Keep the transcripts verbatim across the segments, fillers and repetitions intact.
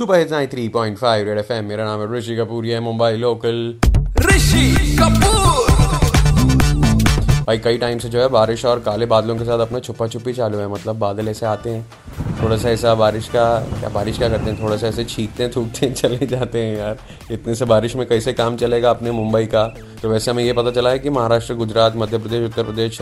Super hits three point five red FM. मेरा नाम है ऋषि कपूर, ये मुंबई लोकल ऋषि कपूर। भाई कई टाइम से जो है बारिश और काले बादलों के साथ अपना छुपा छुपी चालू है। मतलब बादल ऐसे आते हैं, थोड़ा सा ऐसा बारिश का क्या बारिश का करते हैं, थोड़ा सा ऐसे छींकते थूकते चले जाते हैं। यार इतने से बारिश में कैसे काम चलेगा अपने मुंबई का। तो वैसे हमें ये पता चला है कि महाराष्ट्र, गुजरात, मध्य प्रदेश, उत्तर प्रदेश,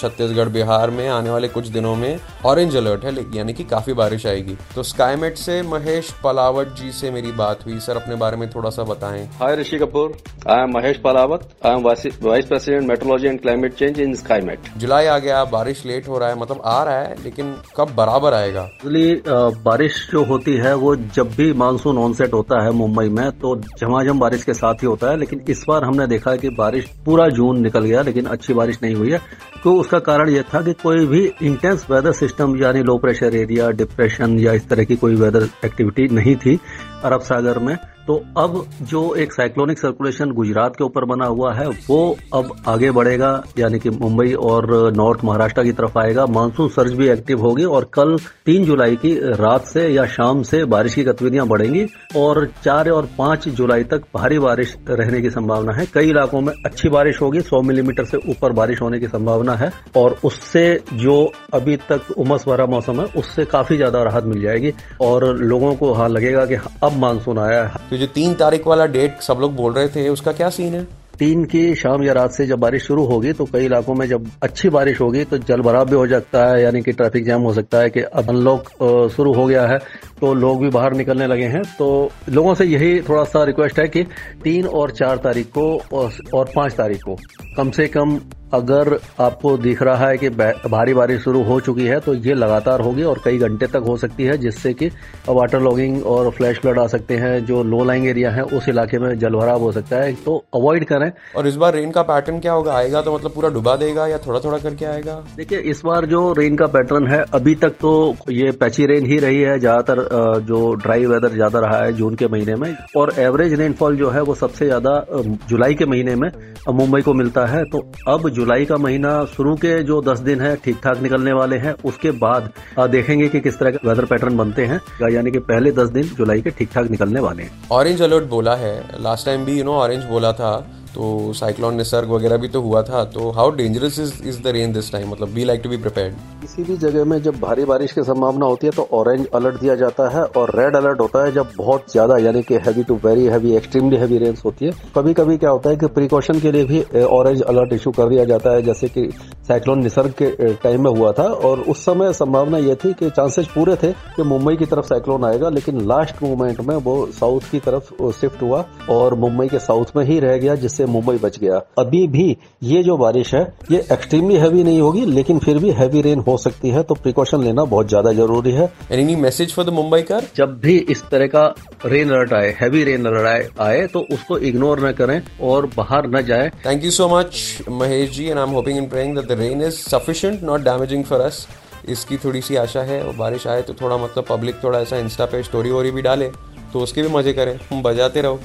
छत्तीसगढ़, बिहार में आने वाले कुछ दिनों में ऑरेंज अलर्ट है, यानी कि काफ़ी बारिश आएगी। तो स्काईमेट से महेश पलावट जी से मेरी बात हुई। सर, अपने बारे में थोड़ा सा बताएं। Hi Rishi Kapoor, I am Mahesh Palawat, I am vice president meteorology and climate change in Skymet. जुलाई आ गया, बारिश लेट हो रहा है, मतलब आ रहा है, लेकिन कब बराबर आएगा? बारिश जो होती है वो जब भी मानसून ऑनसेट होता है मुंबई में तो झमाझम बारिश के साथ ही होता है। लेकिन इस बार हमने देखा कि बारिश पूरा जून निकल गया लेकिन अच्छी बारिश नहीं हुई है। तो उसका कारण यह था कि कोई भी इंटेंस वेदर सिस्टम यानी लो प्रेशर एरिया, डिप्रेशन या इस तरह की कोई वेदर एक्टिविटी नहीं थी अरब सागर में। तो अब जो एक साइक्लोनिक सर्कुलेशन गुजरात के ऊपर बना हुआ है वो अब आगे बढ़ेगा, यानी कि मुंबई और नॉर्थ महाराष्ट्र की तरफ आएगा। मानसून सर्ज भी एक्टिव होगी और कल तीन जुलाई की रात से या शाम से बारिश की गतिविधियां बढ़ेंगी और चार और पांच जुलाई तक भारी बारिश रहने की संभावना है। कई इलाकों में अच्छी बारिश होगी, सौ मिलीमीटर से ऊपर बारिश होने की संभावना है और उससे जो अभी तक उमस भरा मौसम है उससे काफी ज्यादा राहत मिल जाएगी और लोगों को हाँ लगेगा कि अब मानसून आया है। तो जो तीन तारीख वाला डेट सब लोग बोल रहे थे उसका क्या सीन है? तीन की शाम या रात से जब बारिश शुरू होगी तो कई इलाकों में जब अच्छी बारिश होगी तो जलभराव भी हो सकता है, यानी कि ट्रैफिक जैम हो सकता है कि अब अनलॉक शुरू हो गया है तो लोग भी बाहर निकलने लगे हैं। तो लोगों से यही थोड़ा सा रिक्वेस्ट है कि तीन और चार तारीख को और पांच तारीख को कम से कम, अगर आपको दिख रहा है कि भारी बारिश शुरू हो चुकी है तो ये लगातार होगी और कई घंटे तक हो सकती है, जिससे कि वाटर लॉगिंग और फ्लैश फ्लड आ सकते हैं। जो लो लाइंग एरिया है उस इलाके में जलभराव हो सकता है तो अवॉइड करें। और इस बार रेन का पैटर्न क्या होगा? आएगा तो मतलब पूरा डुबा देगा या थोड़ा थोड़ा करके आएगा? देखिए, इस बार जो रेन का पैटर्न है अभी तक तो ये पैची रेन ही रही है, ज्यादातर जो ड्राई वेदर ज्यादा रहा है जून के महीने में और एवरेज रेनफॉल जो है वो सबसे ज्यादा जुलाई के महीने में मुंबई को मिलता है। तो अब जुलाई का महीना शुरू के जो दस दिन है ठीक ठाक निकलने वाले हैं, उसके बाद देखेंगे कि किस तरह के वेदर पैटर्न बनते हैं, यानी कि पहले दस दिन जुलाई के ठीक ठाक निकलने वाले हैं। ऑरेंज अलर्ट बोला है, लास्ट टाइम भी यू नो ऑरेंज बोला था, तो साइक्लोन निसर्ग वगैरह भी तो हुआ था। तो how dangerous is is the rain this time? मतलब we like to be prepared. किसी भी जगह में जब भारी बारिश की संभावना होती है तो ऑरेंज अलर्ट दिया जाता है और रेड अलर्ट होता है जब बहुत ज्यादा, यानी कि heavy to very heavy, extremely heavy rains होती है। कभी कभी क्या होता है कि प्रिकॉशन के लिए भी ऑरेंज अलर्ट इशू कर दिया जाता है, जैसे कि साइक्लोन निसर्ग के टाइम में हुआ था। और उस समय संभावना यह थी कि चांसेस पूरे थे कि मुंबई की तरफ साइक्लोन आएगा, लेकिन लास्ट मोमेंट में वो साउथ की तरफ शिफ्ट हुआ और मुंबई के साउथ में ही रह गया, जिससे मुंबई बच गया। अभी भी ये जो बारिश है ये एक्सट्रीमली हैवी नहीं होगी लेकिन फिर भी हैवी रेन हो सकती है, तो प्रिकॉशन लेना बहुत ज्यादा जरूरी है। Any message for the Mumbai कर? जब भी इस तरह का रेन अलर्ट आए, हैवी रेन अलर्ट आए, तो उसको इग्नोर न करें और बाहर न जाए। Thank you so much Mahesh ji, and I am hoping and praying that the rain is sufficient, not damaging for us. इसकी थोड़ी सी आशा है और बारिश आए तो थोड़ा मतलब पब्लिक थोड़ा ऐसा इंस्टा पे स्टोरी वोरी भी डाले तो उसके भी मजे करें। बजाते रहो।